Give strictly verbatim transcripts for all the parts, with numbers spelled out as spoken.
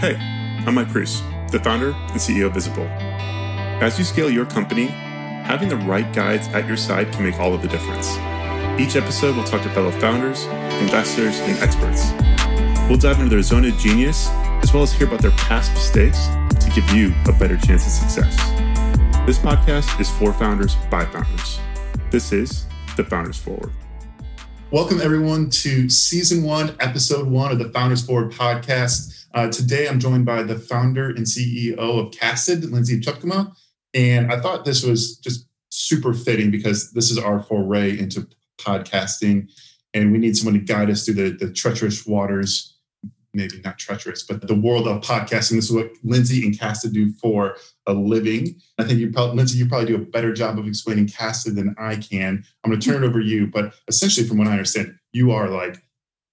Hey, I'm Mike Price, the founder and C E O of Visible. As you scale your company, having the right guides at your side can make all of the difference. Each episode, we'll talk to fellow founders, investors, and experts. We'll dive into their zone of genius, as well as hear about their past mistakes to give you a better chance at success. This podcast is for founders by founders. This is The Founders Forward. Welcome, everyone, to Season one, Episode one of the Founders Forward podcast. Uh, today, I'm joined by the founder and C E O of Casted, Lindsay Chukuma. And I thought this was just super fitting because this is our foray into podcasting, and we need someone to guide us through the, the treacherous waters, maybe not treacherous, but the world of podcasting. This is what Lindsay and Casted do for a living. I think you probably, Lindsay, you probably do a better job of explaining Casted than I can. I'm going to turn it over to you, but essentially from what I understand, you are like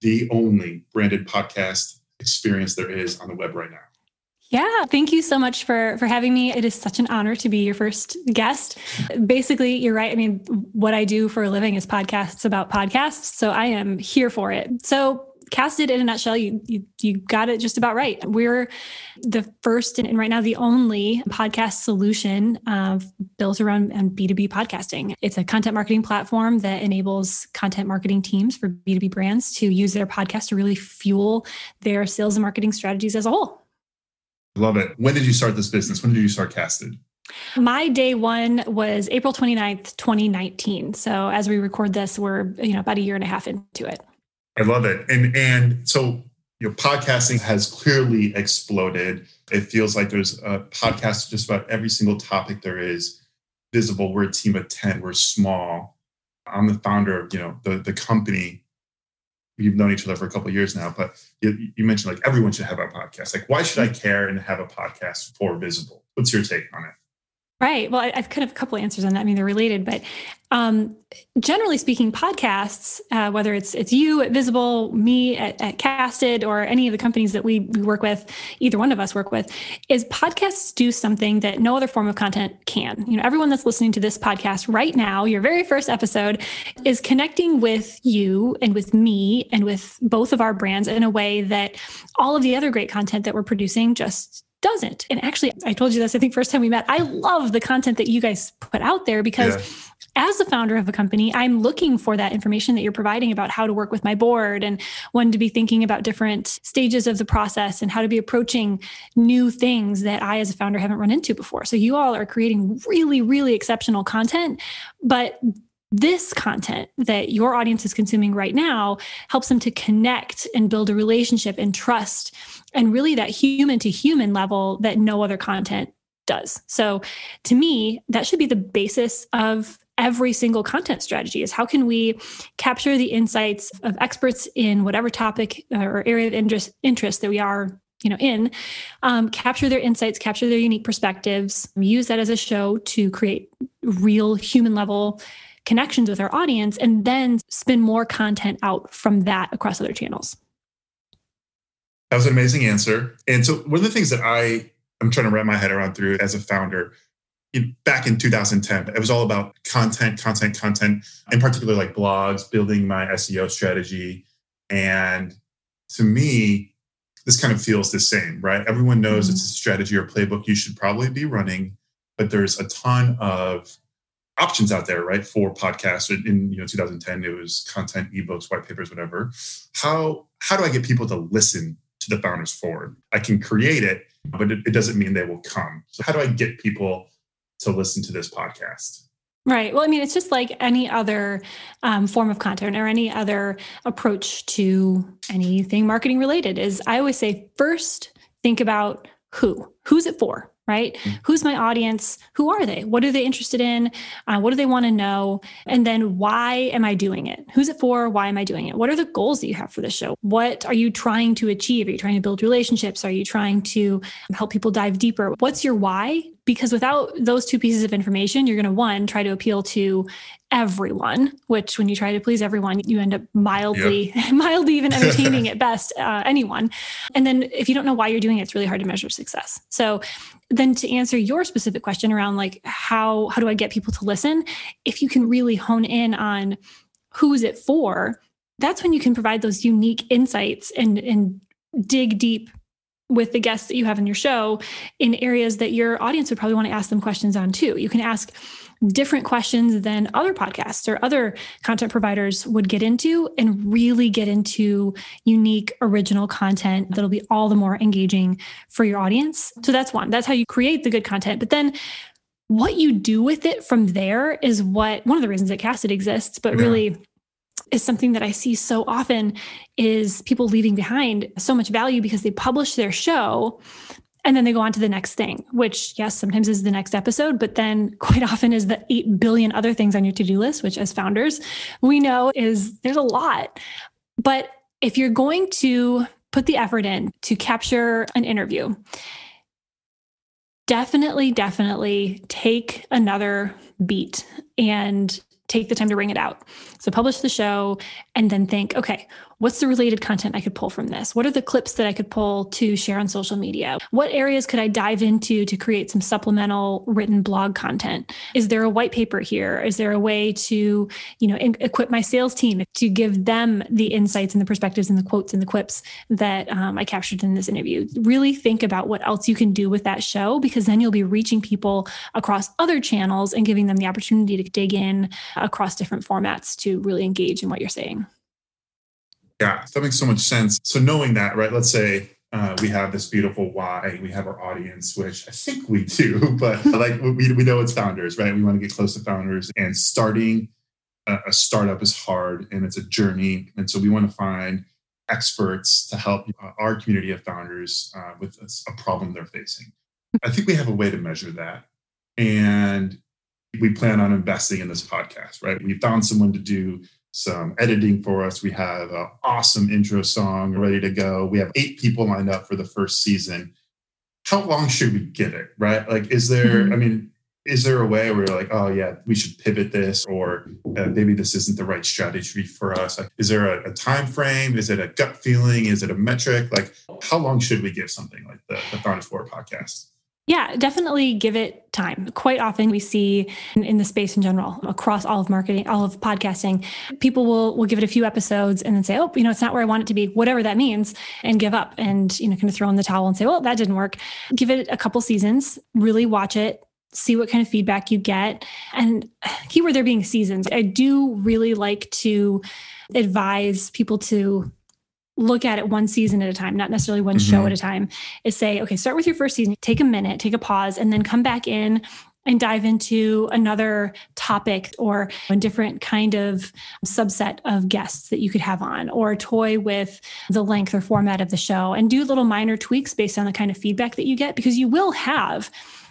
the only branded podcast experience there is on the web right now. Yeah, thank you so much for, for having me. It is such an honor to be your first guest. Basically, you're right. I mean, what I do for a living is podcasts about podcasts. So I am here for it. So Casted in a nutshell, you, you you got it just about right. We're the first and right now the only podcast solution uh, built around B two B podcasting. It's a content marketing platform that enables content marketing teams for B two B brands to use their podcast to really fuel their sales and marketing strategies as a whole. Love it. When did you start this business? When did you start Casted? My day one was April twenty-ninth, twenty nineteen. So as we record this, we're you know about a year and a half into it. I love it. And and so your podcasting has clearly exploded. It feels like there's a podcast just about every single topic there is. Visible, we're a team of ten, we're small. I'm the founder of you know the, the company. We've known each other for a couple of years now, but you, you mentioned like everyone should have a podcast. Like, why should I care and have a podcast for Visible? What's your take on it? Right. Well, I, I've kind of a couple of answers on that. I mean, they're related, but um, generally speaking, podcasts, uh, whether it's it's you at Visible, me at, at Casted, or any of the companies that we work with, either one of us work with, is podcasts do something that no other form of content can. You know, everyone that's listening to this podcast right now, your very first episode, is connecting with you and with me and with both of our brands in a way that all of the other great content that we're producing just doesn't. And actually, I told you this, I think first time we met, I love the content that you guys put out there because yeah. as the founder of a company, I'm looking for that information that you're providing about how to work with my board and when to be thinking about different stages of the process and how to be approaching new things that I as a founder haven't run into before. So you all are creating really, really exceptional content, but this content that your audience is consuming right now helps them to connect and build a relationship and trust and really that human to human level that no other content does. So to me, that should be the basis of every single content strategy is how can we capture the insights of experts in whatever topic or area of interest, interest that we are you know, in, um, capture their insights, capture their unique perspectives, use that as a show to create real human level connections with our audience, and then spin more content out from that across other channels. That was an amazing answer. And so one of the things that I am trying to wrap my head around through as a founder, in, back in two thousand ten, it was all about content, content, content, in particular like blogs, building my S E O strategy. And to me, this kind of feels the same, right? Everyone knows mm-hmm. it's a strategy or playbook you should probably be running, but there's a ton of options out there, right? For podcasts in you know two thousand ten, it was content, ebooks, white papers, whatever. How how do I get people to listen to the Founders Forward? I can create it, but it, it doesn't mean they will come. So how do I get people to listen to this podcast? Right. Well, I mean, it's just like any other um, form of content or any other approach to anything marketing related. Is I always say first think about who. Who's it for? Right? Who's my audience? Who are they? What are they interested in? Uh, what do they want to know? And then why am I doing it? Who's it for? Why am I doing it? What are the goals that you have for the show? What are you trying to achieve? Are you trying to build relationships? Are you trying to help people dive deeper? What's your why? Because without those two pieces of information, you're going to, one, try to appeal to everyone, which when you try to please everyone, you end up mildly, yep. mildly even entertaining at best, uh, anyone. And then if you don't know why you're doing it, it's really hard to measure success. So then to answer your specific question around like, how, how do I get people to listen? If you can really hone in on who is it for, that's when you can provide those unique insights and, and dig deep with the guests that you have in your show in areas that your audience would probably want to ask them questions on too. You can ask different questions than other podcasts or other content providers would get into, and really get into unique, original content that'll be all the more engaging for your audience. So that's one. That's how you create the good content. But then what you do with it from there is what one of the reasons that Casted exists, but yeah. really is something that I see so often is people leaving behind so much value because they publish their show and then they go on to the next thing, which yes, sometimes is the next episode, but then quite often is the eight billion other things on your to-do list, which as founders, we know is there's a lot. But if you're going to put the effort in to capture an interview, definitely, definitely take another beat and take the time to ring it out. So publish the show and then think, okay, what's the related content I could pull from this? What are the clips that I could pull to share on social media? What areas could I dive into to create some supplemental written blog content? Is there a white paper here? Is there a way to, you know, in- equip my sales team to give them the insights and the perspectives and the quotes and the quips that um, I captured in this interview? Really think about what else you can do with that show, because then you'll be reaching people across other channels and giving them the opportunity to dig in across different formats to really engage in what you're saying. Yeah, that makes so much sense. So knowing that, right, let's say uh, we have this beautiful why, we have our audience, which I think we do, but like we, we know it's founders, right? We want to get close to founders, and starting a, a startup is hard and it's a journey. And so we want to find experts to help our community of founders uh, with a, a problem they're facing. I think we have a way to measure that. And we plan on investing in this podcast, right? We found someone to do some editing for us. We have an awesome intro song ready to go. We have eight people lined up for the first season. How long should we get it, right? Like, is there, I mean, is there a way where you're like, oh yeah, we should pivot this, or uh, maybe this isn't the right strategy for us? Like, is there a, a time frame? Is it a gut feeling? Is it a metric? Like, how long should we give something like the, the Founders Four podcast? Yeah, definitely give it time. Quite often we see in, in the space in general, across all of marketing, all of podcasting, people will will give it a few episodes and then say, oh, you know, it's not where I want it to be, whatever that means, and give up and, you know, kind of throw in the towel and say, well, that didn't work. Give it a couple seasons, really watch it, see what kind of feedback you get. And keyword there being seasons. I do really like to advise people to look at it one season at a time, not necessarily one mm-hmm. show at a time, is say, okay, start with your first season, take a minute, take a pause, and then come back in and dive into another topic or a different kind of subset of guests that you could have on, or toy with the length or format of the show and do little minor tweaks based on the kind of feedback that you get, because you will have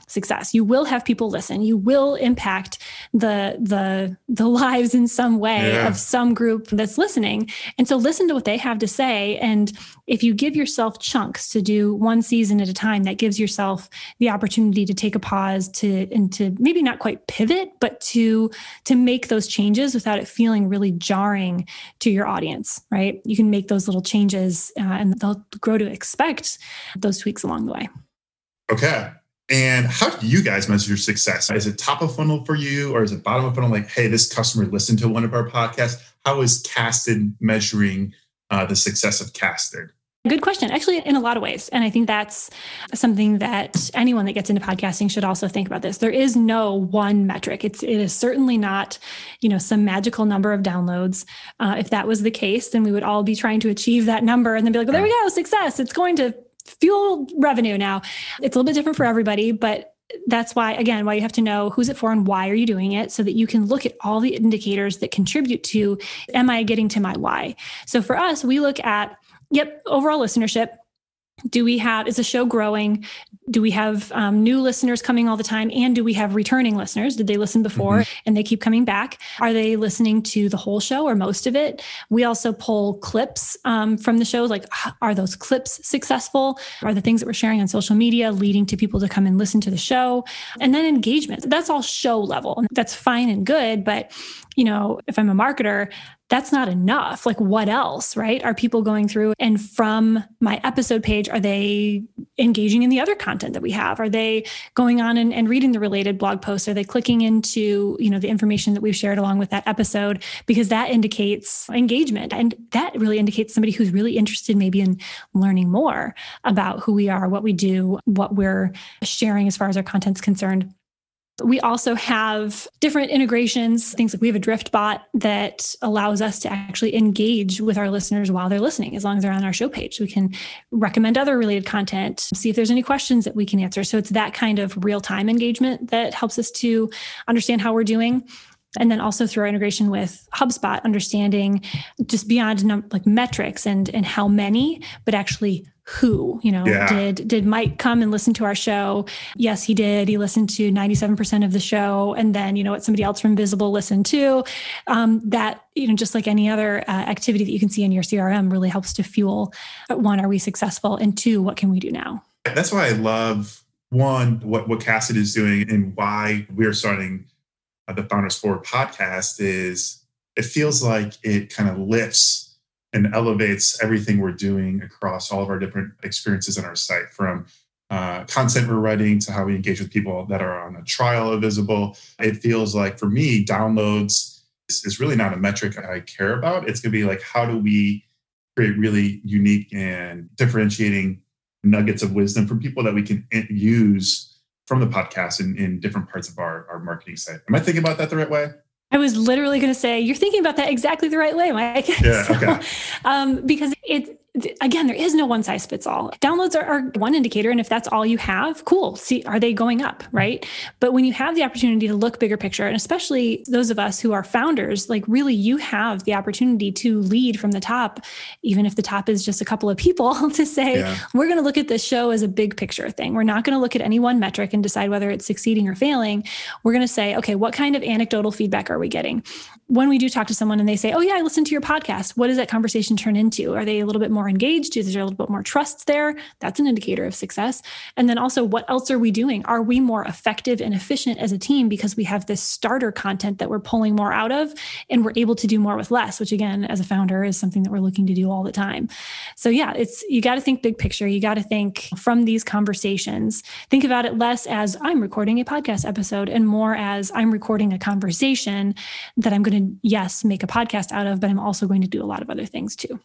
success. You will have people listen. You will impact the the the lives in some way yeah. of some group that's listening. And so listen to what they have to say. And if you give yourself chunks to do one season at a time, that gives yourself the opportunity to take a pause to and to maybe not quite pivot, but to to make those changes without it feeling really jarring to your audience, right? You can make those little changes uh, and they'll grow to expect those tweaks along the way. Okay. And how do you guys measure your success? Is it top of funnel for you, or is it bottom of funnel? Like, hey, this customer listened to one of our podcasts. How is Casted measuring uh, the success of Casted? Good question. Actually, in a lot of ways. And I think that's something that anyone that gets into podcasting should also think about this. There is no one metric. It's, it is certainly not, you know, some magical number of downloads. Uh, if that was the case, then we would all be trying to achieve that number and then be like, well, there we go, success. It's going to fuel revenue now. It's a little bit different for everybody, but that's why, again, why you have to know who's it for and why are you doing it, so that you can look at all the indicators that contribute to, am I getting to my why? So for us, we look at, yep, overall listenership. Do we have, is the show growing? Do we have um, new listeners coming all the time? And do we have returning listeners? Did they listen before mm-hmm. and they keep coming back? Are they listening to the whole show or most of it? We also pull clips um, from the show. Like, are those clips successful? Are the things that we're sharing on social media leading to people to come and listen to the show? And then engagement. That's all show level. That's fine and good. But, you know, if I'm a marketer, that's not enough. Like, what else, right? Are people going through and from my episode page, are they engaging in the other content that we have? Are they going on and, and reading the related blog posts? Are they clicking into, you know, the information that we've shared along with that episode? Because that indicates engagement. And that really indicates somebody who's really interested maybe in learning more about who we are, what we do, what we're sharing as far as our content's concerned. We also have different integrations, things like we have a Drift bot that allows us to actually engage with our listeners while they're listening. As long as they're on our show page, we can recommend other related content, see if there's any questions that we can answer. So it's that kind of real-time engagement that helps us to understand how we're doing. And then also through our integration with HubSpot, understanding just beyond num- like metrics and, and how many, but actually who, you know, yeah. did, did Mike come and listen to our show? Yes, he did. He listened to ninety-seven percent of the show. And then, you know, what somebody else from Visible listened to, um, that, you know, just like any other uh, activity that you can see in your C R M really helps to fuel uh, one, are we successful? And two, what can we do now? That's why I love one, what, what Casted is doing and why we're starting the Founders Forward podcast is it feels like it kind of lifts and elevates everything we're doing across all of our different experiences on our site, from uh, content we're writing to how we engage with people that are on a trial of Visible. It feels like for me, downloads is, is really not a metric I care about. It's going to be like, how do we create really unique and differentiating nuggets of wisdom from people that we can use from the podcast in, in different parts of our, our marketing site. Am I thinking about that the right way? I was literally going to say, you're thinking about that exactly the right way, Mike. Yeah, so, okay. Um, because it, again, there is no one size fits all. Downloads are, are one indicator. And if that's all you have, cool. See, are they going up? Right. But when you have the opportunity to look bigger picture, and especially those of us who are founders, like really you have the opportunity to lead from the top, even if the top is just a couple of people to say, yeah. we're going to look at this show as a big picture thing. We're not going to look at any one metric and decide whether it's succeeding or failing. We're going to say, okay, what kind of anecdotal feedback are we getting? When we do talk to someone and they say, oh yeah, I listened to your podcast. What does that conversation turn into? Are they a little bit more engaged? Is there a little bit more trust there? That's an indicator of success. And then also, what else are we doing? Are we more effective and efficient as a team because we have this starter content that we're pulling more out of and we're able to do more with less, which again, as a founder is something that we're looking to do all the time. So yeah, it's, you got to think big picture. You got to think from these conversations, think about it less as I'm recording a podcast episode and more as I'm recording a conversation that I'm going to, yes, make a podcast out of, but I'm also going to do a lot of other things too.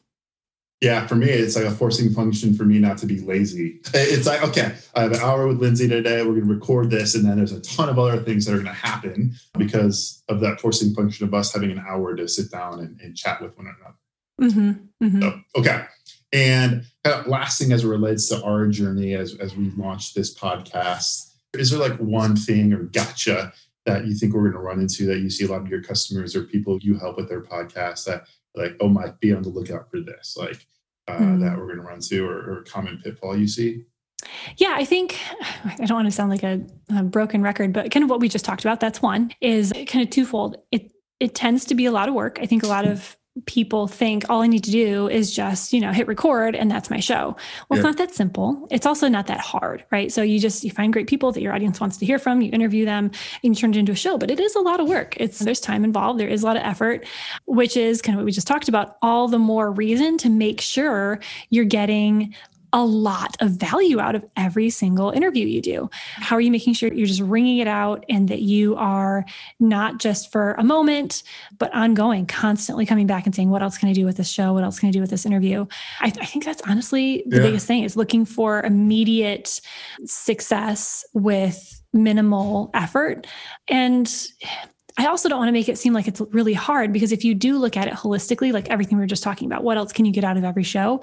Yeah, for me, it's like a forcing function for me not to be lazy. It's like, okay, I have an hour with Lindsay today. We're going to record this. And then there's a ton of other things that are going to happen because of that forcing function of us having an hour to sit down and, and chat with one another. Mm-hmm, mm-hmm. So, okay. And last thing as it relates to our journey as, as we launch this podcast, is there like one thing or gotcha that you think we're going to run into that you see a lot of your customers or people you help with their podcasts that like, oh, Mike, be on the lookout for this, like uh, mm. that we're going to run to or, or common pitfall you see? Yeah, I think, I don't want to sound like a, a broken record, but kind of what we just talked about, that's one, is kind of twofold. It, it tends to be a lot of work. I think a lot of people think all I need to do is just, you know, hit record and that's my show. Well, yeah. It's not that simple. It's also not that hard, right? So you just, you find great people that your audience wants to hear from, you interview them and you turn it into a show, but it is a lot of work. It's, there's time involved. There is a lot of effort, which is kind of what we just talked about. All the more reason to make sure you're getting a lot of value out of every single interview you do. How are you making sure you're just wringing it out and that you are not just for a moment, but ongoing, constantly coming back and saying, what else can I do with this show? What else can I do with this interview? I, th- I think that's honestly the yeah. biggest thing, is looking for immediate success with minimal effort. And I also don't want to make it seem like it's really hard, because if you do look at it holistically, like everything we were just talking about, what else can you get out of every show?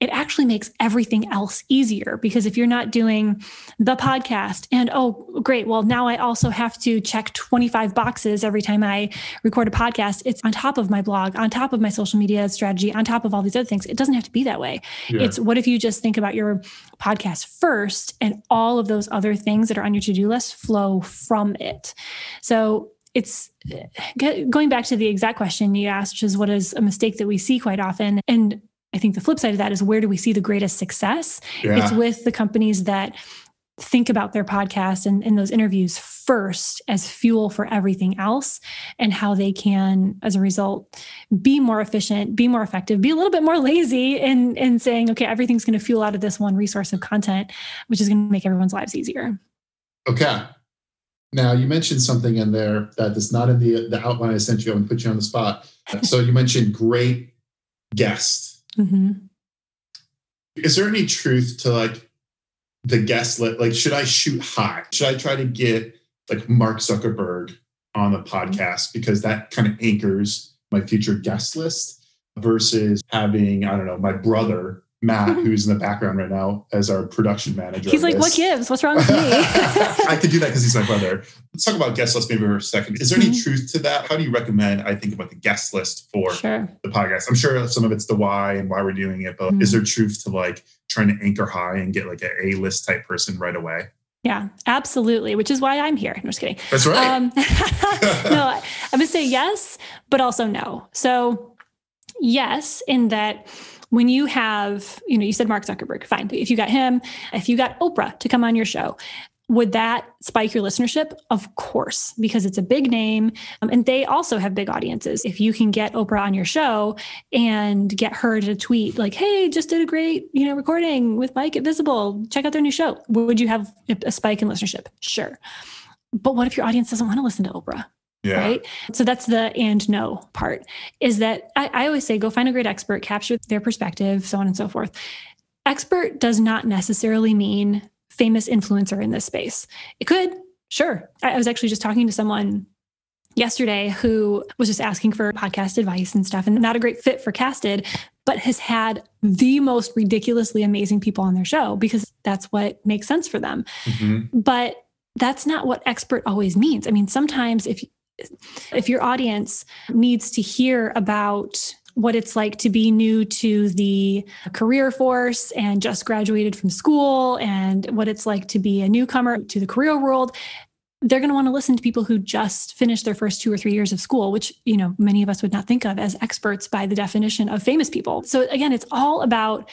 It actually makes everything else easier, because if you're not doing the podcast and, oh, great, well, now I also have to check twenty-five boxes every time I record a podcast. It's on top of my blog, on top of my social media strategy, on top of all these other things. It doesn't have to be that way. Yeah. It's what if you just think about your podcast first and all of those other things that are on your to-do list flow from it. So it's going back to the exact question you asked, which is what is a mistake that we see quite often. And I think the flip side of that is, where do we see the greatest success? Yeah. It's with the companies that think about their podcast and, and those interviews first as fuel for everything else, and how they can, as a result, be more efficient, be more effective, be a little bit more lazy in, in saying, okay, everything's going to fuel out of this one resource of content, which is going to make everyone's lives easier. Okay. Now, you mentioned something in there that is not in the, the outline I sent you. I'm going to put you on the spot. So you mentioned great guests. Mm-hmm. Is there any truth to like the guest list? Like, should I shoot high? Should I try to get like Mark Zuckerberg on the podcast because that kind of anchors my future guest list versus having, I don't know, my brother, Matt, who's in the background right now as our production manager. He's like, what gives? What's wrong with me? I could do that because he's my brother. Let's talk about guest list maybe for a second. Is there any mm-hmm. truth to that? How do you recommend I think about the guest list for sure. the podcast? I'm sure some of it's the why and why we're doing it, but mm-hmm. is there truth to like trying to anchor high and get like an A-list type person right away? Yeah, absolutely. Which is why I'm here. I'm just kidding. That's right. Um, no, I'm going to say yes, but also no. So yes, in that... when you have, you know, you said Mark Zuckerberg, fine. If you got him, if you got Oprah to come on your show, would that spike your listenership? Of course, because it's a big name. Um, and they also have big audiences. If you can get Oprah on your show and get her to tweet like, hey, just did a great, you know, recording with Mike at Visible, check out their new show. Would you have a spike in listenership? Sure. But what if your audience doesn't want to listen to Oprah? Yeah. Right. So that's the and no part, is that I, I always say, go find a great expert, capture their perspective, so on and so forth. Expert does not necessarily mean famous influencer in this space. It could. Sure. I, I was actually just talking to someone yesterday who was just asking for podcast advice and stuff, and not a great fit for Casted, but has had the most ridiculously amazing people on their show because that's what makes sense for them. Mm-hmm. But that's not what expert always means. I mean, sometimes if If your audience needs to hear about what it's like to be new to the career force and just graduated from school, and what it's like to be a newcomer to the career world, they're going to want to listen to people who just finished their first two or three years of school, which, you know, many of us would not think of as experts by the definition of famous people. So again, it's all about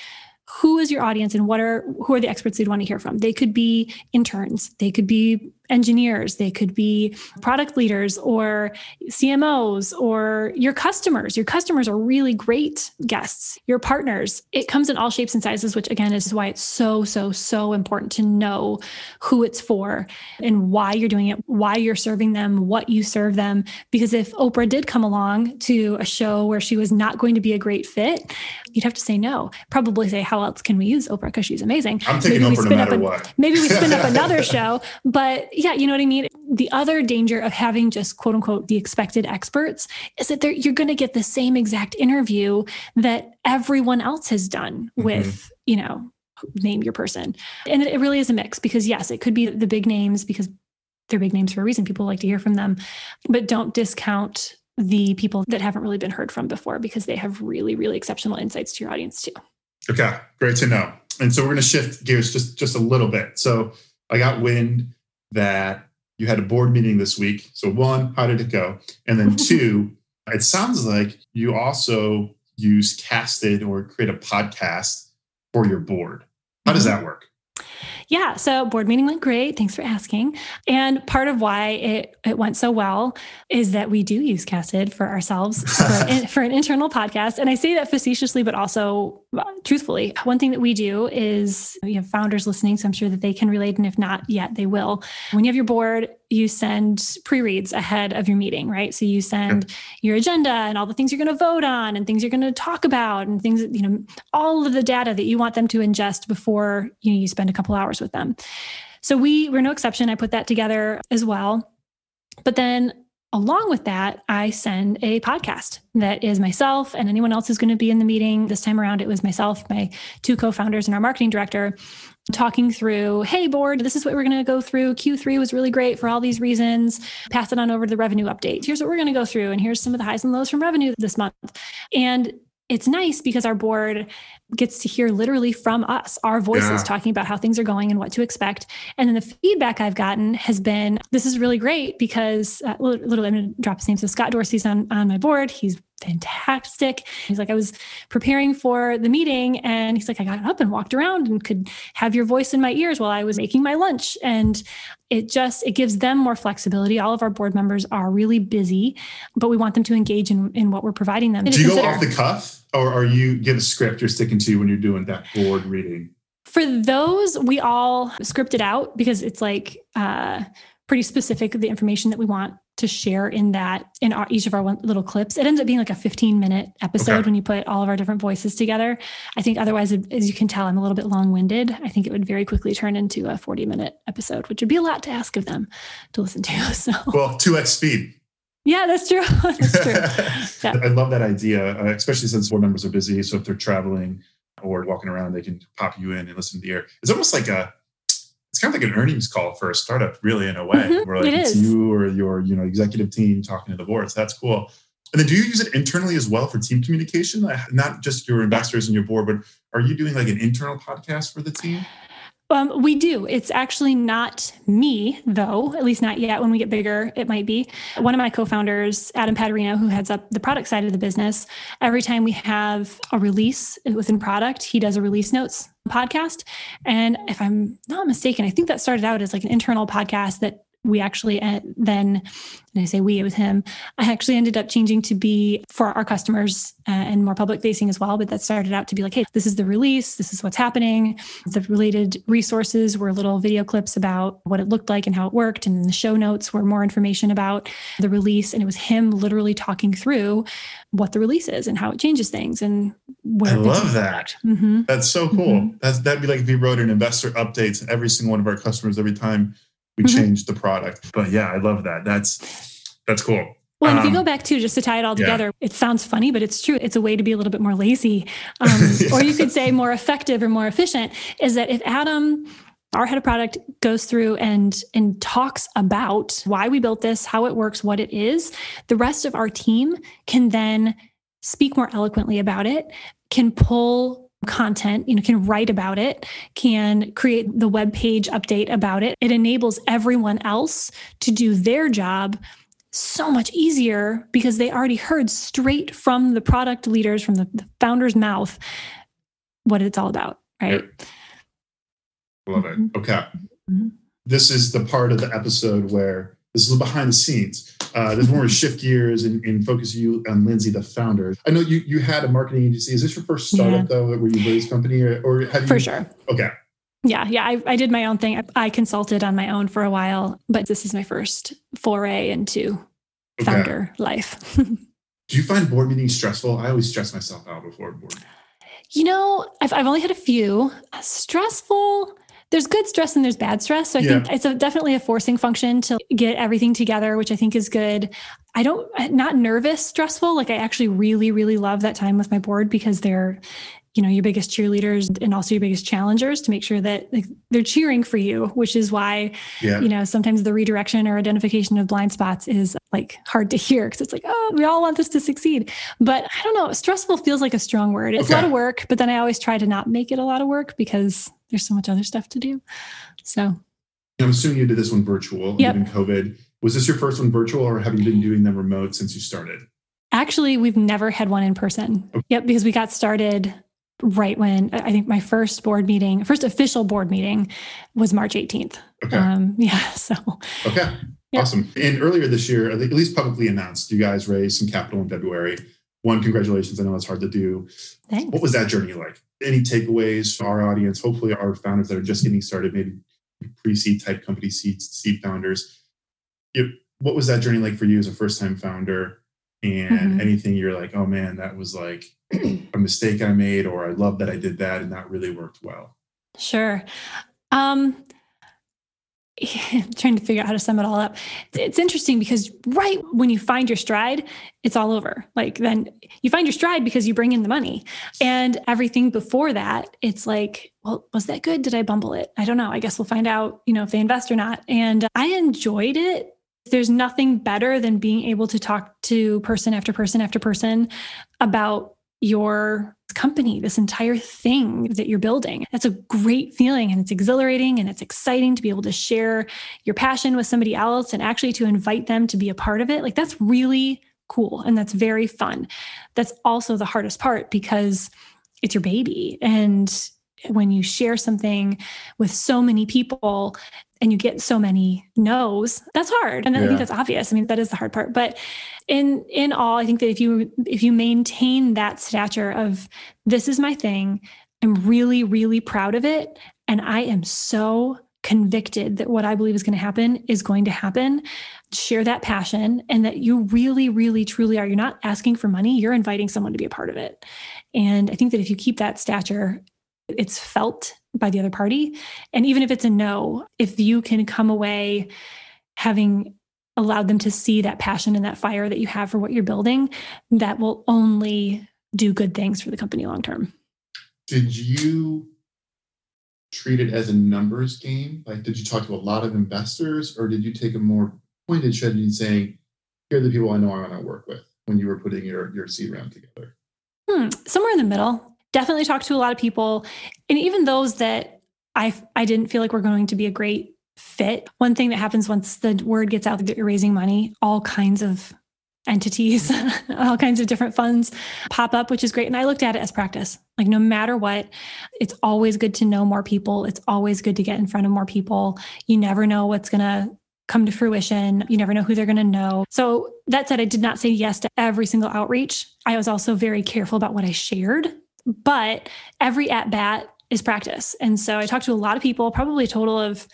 who is your audience and what are, who are the experts they'd want to hear from? They could be interns, they could be engineers, they could be product leaders or C M Os or your customers. Your customers are really great guests, your partners. It comes in all shapes and sizes, which again is why it's so, so, so important to know who it's for and why you're doing it, why you're serving them, what you serve them. Because if Oprah did come along to a show where she was not going to be a great fit, you'd have to say no. Probably say, how else can we use Oprah? Because she's amazing. I'm taking Oprah no matter what. Maybe we spin up another show, but yeah, you know what I mean? The other danger of having just quote unquote the expected experts is that you're going to get the same exact interview that everyone else has done mm-hmm. with, you know, name your person. And it really is a mix because yes, it could be the big names because they're big names for a reason. People like to hear from them, but don't discount the people that haven't really been heard from before because they have really, really exceptional insights to your audience too. Okay. Great to know. And so we're going to shift gears just, just a little bit. So I got wind that you had a board meeting this week. So one, how did it go? And then two, it sounds like you also use Casted or create a podcast for your board. How does that work? Yeah. So board meeting went great. Thanks for asking. And part of why it, it went so well is that we do use Casted for ourselves for, in, for an internal podcast. And I say that facetiously, but also truthfully. One thing that we do is you have founders listening, so I'm sure that they can relate. And if not yet, they will. When you have your board, you send pre-reads ahead of your meeting, right? So you send yep. your agenda and all the things you're going to vote on and things you're going to talk about and things, that, you know, all of the data that you want them to ingest before you know, you spend a couple hours with them. So we were no exception. I put that together as well. But then along with that, I send a podcast that is myself and anyone else who's going to be in the meeting. This time around, it was myself, my two co-founders and our marketing director talking through, hey, board, this is what we're going to go through. Q three was really great for all these reasons. Pass it on over to the revenue update. Here's what we're going to go through. And here's some of the highs and lows from revenue this month. And it's nice because our board gets to hear literally from us, our voices yeah. talking about how things are going and what to expect. And then the feedback I've gotten has been, this is really great because uh, literally I'm going to drop his name. So Scott Dorsey's on, on my board. He's fantastic. He's like, I was preparing for the meeting and he's like, I got up and walked around and could have your voice in my ears while I was making my lunch. And it just, it gives them more flexibility. All of our board members are really busy, but we want them to engage in, in what we're providing them. Do you go off the cuff or are you, do you have a script you're sticking to when you're doing that board reading? For those, we all script it out because it's like uh, pretty specific, the information that we want to share in that, in our, each of our one, little clips. It ends up being like a fifteen minute episode okay. when you put all of our different voices together. I think otherwise, as you can tell, I'm a little bit long-winded. I think it would very quickly turn into a forty minute episode, which would be a lot to ask of them to listen to. So, well, two x speed. Yeah, that's true. That's true. Yeah. I love that idea, especially since board members are busy. So if they're traveling or walking around, they can pop you in and listen to the air. It's almost like a, it's kind of like an earnings call for a startup, really, in a way. Mm-hmm. Where like it it's is. you or your, you know, executive team talking to the board. So that's cool. And then do you use it internally as well for team communication? Not just your investors and your board, but are you doing like an internal podcast for the team? Um, we do. It's actually not me, though, at least not yet. When we get bigger, it might be. One of my co-founders, Adam Paterino, who heads up the product side of the business, every time we have a release within product, he does a release notes podcast. And if I'm not mistaken, I think that started out as like an internal podcast that we actually then, and I say we, it was him, I actually ended up changing to be for our customers uh, and more public facing as well. But that started out to be like, hey, this is the release. This is what's happening. The related resources were little video clips about what it looked like and how it worked. And the show notes were more information about the release. And it was him literally talking through what the release is and how it changes things. And where I love that. Mm-hmm. That's so cool. Mm-hmm. That's, that'd be like if we wrote an investor updates every single one of our customers every time we mm-hmm. changed the product. But yeah, I love that. That's, that's cool. Well, um, if you go back to, just to tie it all together, yeah. It sounds funny, but it's true. It's a way to be a little bit more lazy. Um, yeah. Or you could say more effective or more efficient is that if Adam, our head of product, goes through and, and talks about why we built this, how it works, what it is, the rest of our team can then speak more eloquently about it, can pull content, you know, can write about it, can create the web page update about it. It enables everyone else to do their job so much easier because they already heard straight from the product leaders, from the, the founder's mouth, what it's all about, right? Yep. Love it. Okay. Mm-hmm. This is the part of the episode where this is behind the scenes. Uh, this is where we shift gears and, and focus you on Lindsay, the founder. I know you you had a marketing agency. Is this your first startup, yeah. though? Were you raised company? Or, or have you? For sure. Okay. Yeah. Yeah. I, I did my own thing. I, I consulted on my own for a while, but this is my first foray into okay. founder life. Do you find board meetings stressful? I always stress myself out before a board. You know, I've I've only had a few. Stressful... There's good stress and there's bad stress. So I yeah. think it's a, definitely a forcing function to get everything together, which I think is good. I don't, not nervous, stressful. Like I actually really, really love that time with my board because they're, you know, your biggest cheerleaders and also your biggest challengers to make sure that like, they're cheering for you, which is why, yeah. you know, sometimes the redirection or identification of blind spots is like hard to hear because it's like, oh, we all want this to succeed. But I don't know, stressful feels like a strong word. It's okay. a lot of work, but then I always try to not make it a lot of work because there's so much other stuff to do. So I'm assuming you did this one virtual yep. even COVID. Was this your first one virtual or have you been doing them remote since you started? Actually, we've never had one in person. Okay. Yep. Because we got started right when I think my first board meeting, first official board meeting was March eighteenth. Okay. Um, yeah. So. Okay. Yep. Awesome. And earlier this year, at least publicly announced, you guys raised some capital in February. One, congratulations. I know it's hard to do. Thanks. What was that journey like? Any takeaways for our audience? Hopefully our founders that are just getting started, maybe pre-seed type company, seed, seed founders. It, what was that journey like for you as a first-time founder? And mm-hmm. anything you're like, oh man, that was like a mistake I made, or I love that I did that and that really worked well. Sure. Um, yeah, I'm trying to figure out how to sum it all up. It's interesting because right when you find your stride, it's all over. Like then you find your stride because you bring in the money and everything before that, it's like, well, was that good? Did I bumble it? I don't know. I guess we'll find out, you know, if they invest or not. And I enjoyed it. There's nothing better than being able to talk to person after person after person about your company, this entire thing that you're building. That's a great feeling and it's exhilarating and it's exciting to be able to share your passion with somebody else and actually to invite them to be a part of it. Like that's really cool and that's very fun. That's also the hardest part because it's your baby. And when you share something with so many people and you get so many no's, that's hard. And yeah. I think that's obvious. I mean, that is the hard part. But in in all, I think that if you if you maintain that stature of this is my thing, I'm really, really proud of it. And I am so convicted that what I believe is going to happen is going to happen. Share that passion and that you really, really, truly are. You're not asking for money. You're inviting someone to be a part of it. And I think that if you keep that stature, it's felt by the other party. And even if it's a no, if you can come away having allowed them to see that passion and that fire that you have for what you're building, that will only do good things for the company long-term. Did you treat it as a numbers game? Like, did you talk to a lot of investors, or did you take a more pointed strategy saying, here are the people I know I want to work with when you were putting your, your seed round together? Hmm, somewhere in the middle. Definitely talked to a lot of people, and even those that I I didn't feel like were going to be a great fit. One thing that happens once the word gets out that you're raising money, all kinds of entities, all kinds of different funds pop up, which is great. And I looked at it as practice. Like, no matter what, it's always good to know more people. It's always good to get in front of more people. You never know what's going to come to fruition. You never know who they're going to know. So that said, I did not say yes to every single outreach. I was also very careful about what I shared. But every at-bat is practice. And so I talked to a lot of people, probably a total of,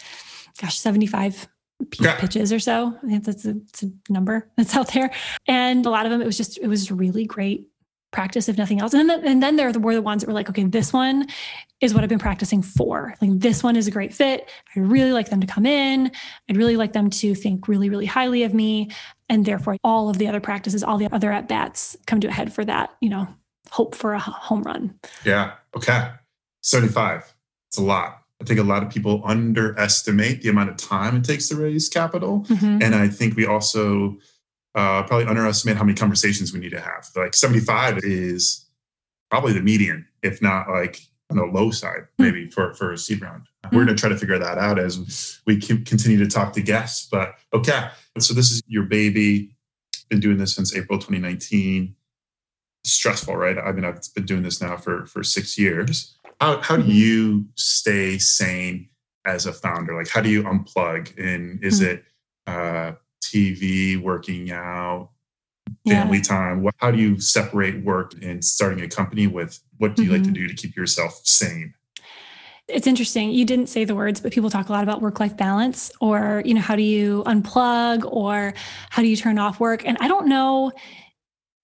gosh, seventy-five pitches or so. I think that's a, that's a number that's out there. And a lot of them, it was just, it was really great practice, if nothing else. And then, and then there were the ones that were like, okay, this one is what I've been practicing for. Like, this one is a great fit. I'd really like them to come in. I'd really like them to think really, really highly of me. And therefore, all of the other practices, all the other at-bats come to a head for that, you know, hope for a home run. Yeah. Okay. seventy-five. It's a lot. I think a lot of people underestimate the amount of time it takes to raise capital. Mm-hmm. And I think we also uh, probably underestimate how many conversations we need to have. Like, seventy-five is probably the median, if not like on the low side, maybe mm-hmm. for, for a seed round. Mm-hmm. We're going to try to figure that out as we continue to talk to guests. But okay. So this is your baby. Been doing this since April twenty nineteen. Stressful, right? I mean, I've been doing this now for, for six years. How how do you stay sane as a founder? Like, how do you unplug? And is mm-hmm. it uh, T V, working out, family yeah. time? How do you separate work and starting a company with what do you mm-hmm. like to do to keep yourself sane? It's interesting. You didn't say the words, but people talk a lot about work-life balance, or, you know, how do you unplug, or how do you turn off work? And I don't know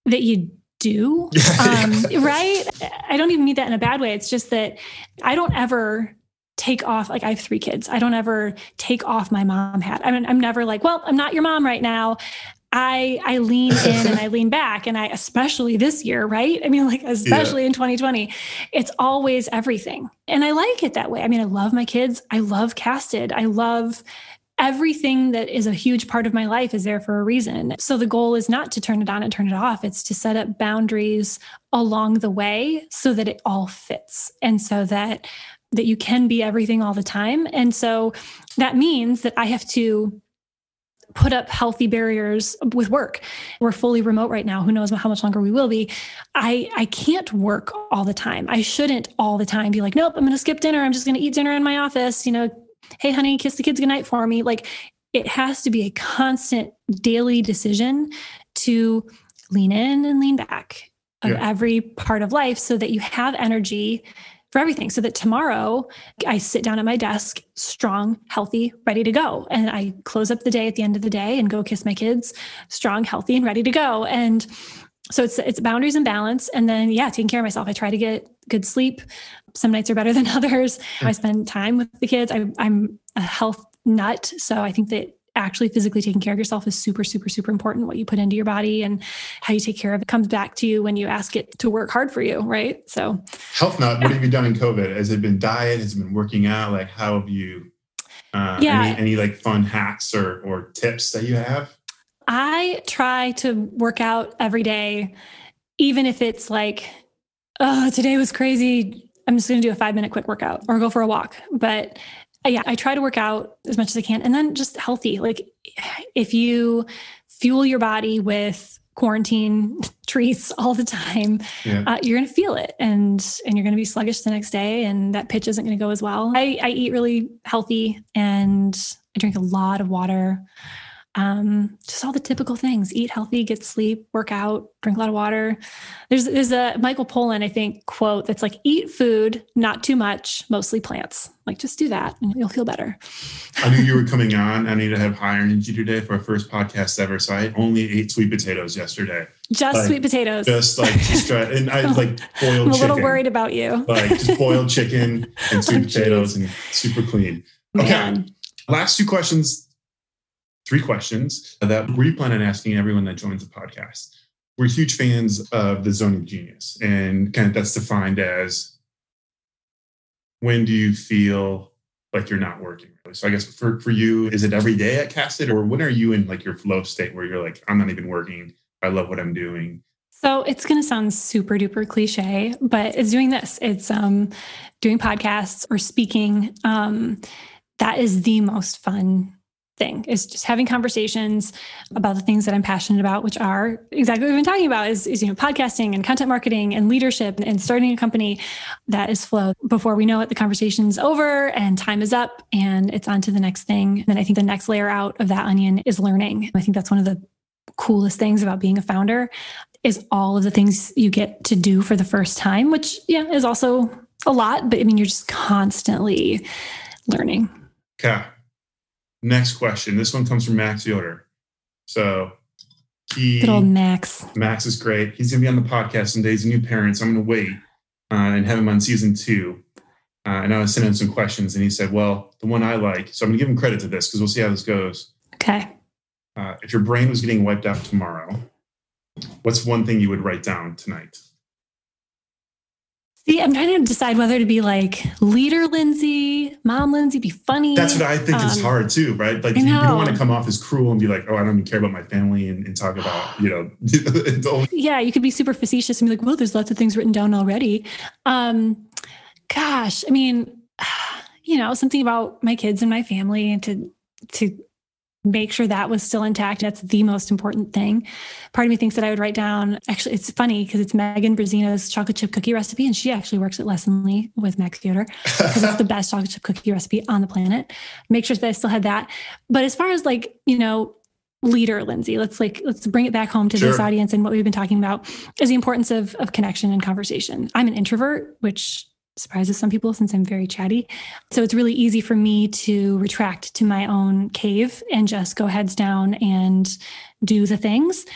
that you do. Um, right? I don't even mean that in a bad way. It's just that I don't ever take off. Like, I have three kids. I don't ever take off my mom hat. I mean, I'm never like, well, I'm not your mom right now. I, I lean in and I lean back. And I, especially this year, right? I mean, like, especially yeah. in twenty twenty, it's always everything. And I like it that way. I mean, I love my kids. I love Casted. I love everything that is a huge part of my life is there for a reason. So the goal is not to turn it on and turn it off. It's to set up boundaries along the way so that it all fits, and so that that you can be everything all the time. And so that means that I have to put up healthy barriers with work. We're fully remote right now. Who knows how much longer we will be. I, I can't work all the time. I shouldn't all the time be like, nope, I'm going to skip dinner. I'm just going to eat dinner in my office, you know, hey, honey, kiss the kids goodnight for me. Like, it has to be a constant daily decision to lean in and lean back of yeah. every part of life so that you have energy for everything. So that tomorrow I sit down at my desk, strong, healthy, ready to go. And I close up the day at the end of the day and go kiss my kids, strong, healthy, and ready to go. And so it's, it's boundaries and balance. And then, yeah, taking care of myself. I try to get good sleep. Some nights are better than others. I spend time with the kids. I, I'm a health nut. So I think that actually physically taking care of yourself is super, super, super important. What you put into your body and how you take care of it comes back to you when you ask it to work hard for you. Right. So health nut, yeah. What have you done in COVID? Has it been diet? Has it been working out? Like, how have you, uh, yeah. any, any like fun hacks or, or tips that you have? I try to work out every day, even if it's like, oh, today was crazy. I'm just going to do a five minute quick workout or go for a walk. But yeah, I try to work out as much as I can, and then just healthy. Like, if you fuel your body with quarantine treats all the time, yeah. uh, you're going to feel it and, and you're going to be sluggish the next day and that pitch isn't going to go as well. I, I eat really healthy and I drink a lot of water. Um, just all the typical things, eat healthy, get sleep, work out, drink a lot of water. There's, there's a Michael Pollan, I think, quote that's like, eat food, not too much, mostly plants. Like, just do that and you'll feel better. I knew you were coming on. I need to have higher energy today for our first podcast ever. So I only ate sweet potatoes yesterday. Just like, sweet potatoes. Just like, just try, and I like boiled I'm chicken. I'm a little worried about you. Like just boiled chicken and sweet oh, potatoes geez. And super clean. Okay. Man. Last two questions. Three questions that we plan on asking everyone that joins the podcast. We're huge fans of the zone of genius, and kind of that's defined as when do you feel like you're not working? So I guess for, for you, is it every day at Casted, or when are you in like your flow state where you're like, I'm not even working. I love what I'm doing. So it's going to sound super duper cliche, but it's doing this. It's um, doing podcasts or speaking. Um, that is the most fun thing is just having conversations about the things that I'm passionate about, which are exactly what we've been talking about is, is, you know, podcasting and content marketing and leadership and starting a company. That is flow. Before we know it, the conversation's over and time is up and it's on to the next thing. And then I think the next layer out of that onion is learning. I think that's one of the coolest things about being a founder is all of the things you get to do for the first time, which yeah is also a lot, but I mean, you're just constantly learning. Yeah. Next question. This one comes from Max Yoder. So he... Good old Max. Max is great. He's going to be on the podcast someday. He's a new parent, so I'm going to wait uh, and have him on season two. Uh, and I was sending him some questions, and he said, well, the one I like... So I'm going to give him credit to this because we'll see how this goes. Okay. Uh, if your brain was getting wiped out tomorrow, what's one thing you would write down tonight? See, I'm trying to decide whether to be like leader Lindsay, mom Lindsay, be funny. That's what I think um, is hard too, right? Like you, you don't want to come off as cruel and be like, oh, I don't even care about my family and, and talk about, you know. Adult. Yeah, you could be super facetious and be like, well, there's lots of things written down already. Um, gosh, I mean, you know, something about my kids and my family and to to make sure that was still intact. That's the most important thing. Part of me thinks that I would write down, actually, it's funny because it's Megan Brazino's chocolate chip cookie recipe. And she actually works at Lessonly with Max Yoder because it's the best chocolate chip cookie recipe on the planet. Make sure that I still had that. But as far as like, you know, leader Lindsay, let's like, let's bring it back home to sure. this audience. And what we've been talking about is the importance of, of connection and conversation. I'm an introvert, which surprises some people since I'm very chatty. So it's really easy for me to retract to my own cave and just go heads down and do the things.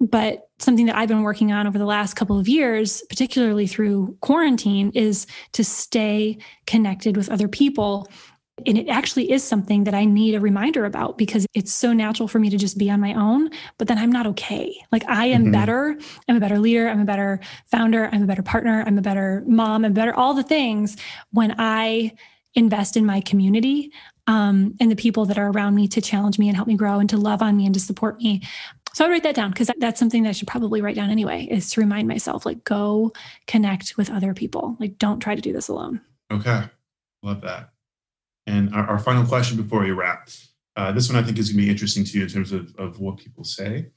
But something that I've been working on over the last couple of years, particularly through quarantine, is to stay connected with other people. And it actually is something that I need a reminder about because it's so natural for me to just be on my own, but then I'm not okay. Like I am mm-hmm. better. I'm a better leader. I'm a better founder. I'm a better partner. I'm a better mom. I'm better, all the things when I invest in my community um, and the people that are around me to challenge me and help me grow and to love on me and to support me. So I write that down because that's something that I should probably write down anyway, is to remind myself, like, go connect with other people. Like, don't try to do this alone. Okay. Love that. And our, our final question before we wrap, uh, this one I think is going to be interesting to you in terms of, of what people say.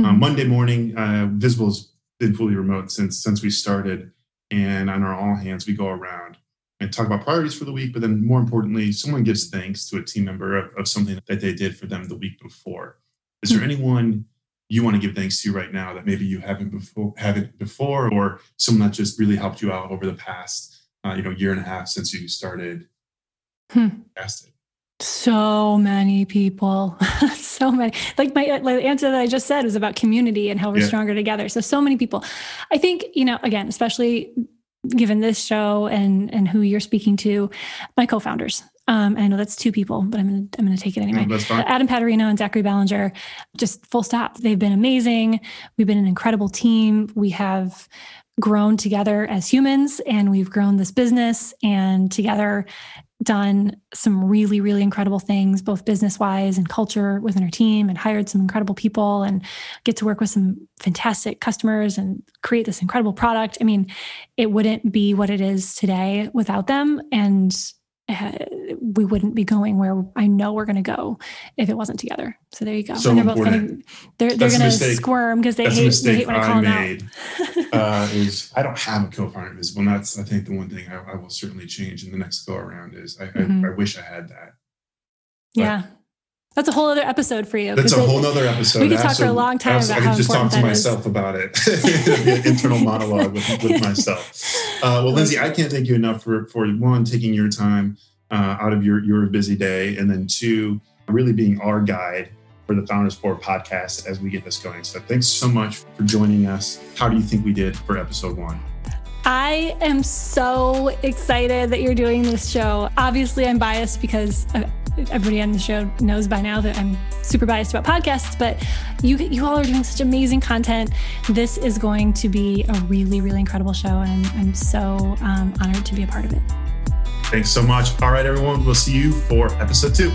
Mm-hmm. Uh, Monday morning, uh, Visible's been fully remote since since we started. And on our all hands, we go around and talk about priorities for the week. But then more importantly, someone gives thanks to a team member of, of something that they did for them the week before. Is mm-hmm. there anyone you want to give thanks to right now that maybe you haven't before, haven't before or someone that just really helped you out over the past uh, you know, year and a half since you started? Hmm. So many people, so many, like my, my answer that I just said was about community and how we're yeah. stronger together. So, so many people, I think, you know, again, especially given this show and, and who you're speaking to, my co-founders, um, I know that's two people, but I'm going to, I'm going to take it anyway. Yeah, Adam Paterino and Zachary Ballinger, just full stop. They've been amazing. We've been an incredible team. We have grown together as humans and we've grown this business and together done some really, really incredible things, both business-wise and culture within our team, and hired some incredible people and get to work with some fantastic customers and create this incredible product. I mean, it wouldn't be what it is today without them. And we wouldn't be going where I know we're going to go if it wasn't together. So there you go. So and they're important. Both gonna, they're, they're going to squirm because they hate, they hate when I call I them out. uh, is, I don't have a co-founder. Well, that's, I think, the one thing I, I will certainly change in the next go around is I, mm-hmm. I, I wish I had that. But yeah. That's a whole other episode for you. That's a whole other episode. We could talk for a long time about how important that is. I could just talk to myself about it. Internal monologue with, with myself. Uh, well, Lindsay, I can't thank you enough for, for one, taking your time uh, out of your, your busy day. And then two, really being our guide for the Founders Forward podcast as we get this going. So thanks so much for joining us. How do you think we did for episode one? I am so excited that you're doing this show. Obviously, I'm biased because I've, everybody on the show knows by now that I'm super biased about podcasts, but you you all are doing such amazing content. This is going to be a really, really incredible show, and I'm, I'm so um, honored to be a part of it. Thanks so much. All right, everyone. We'll see you for episode two.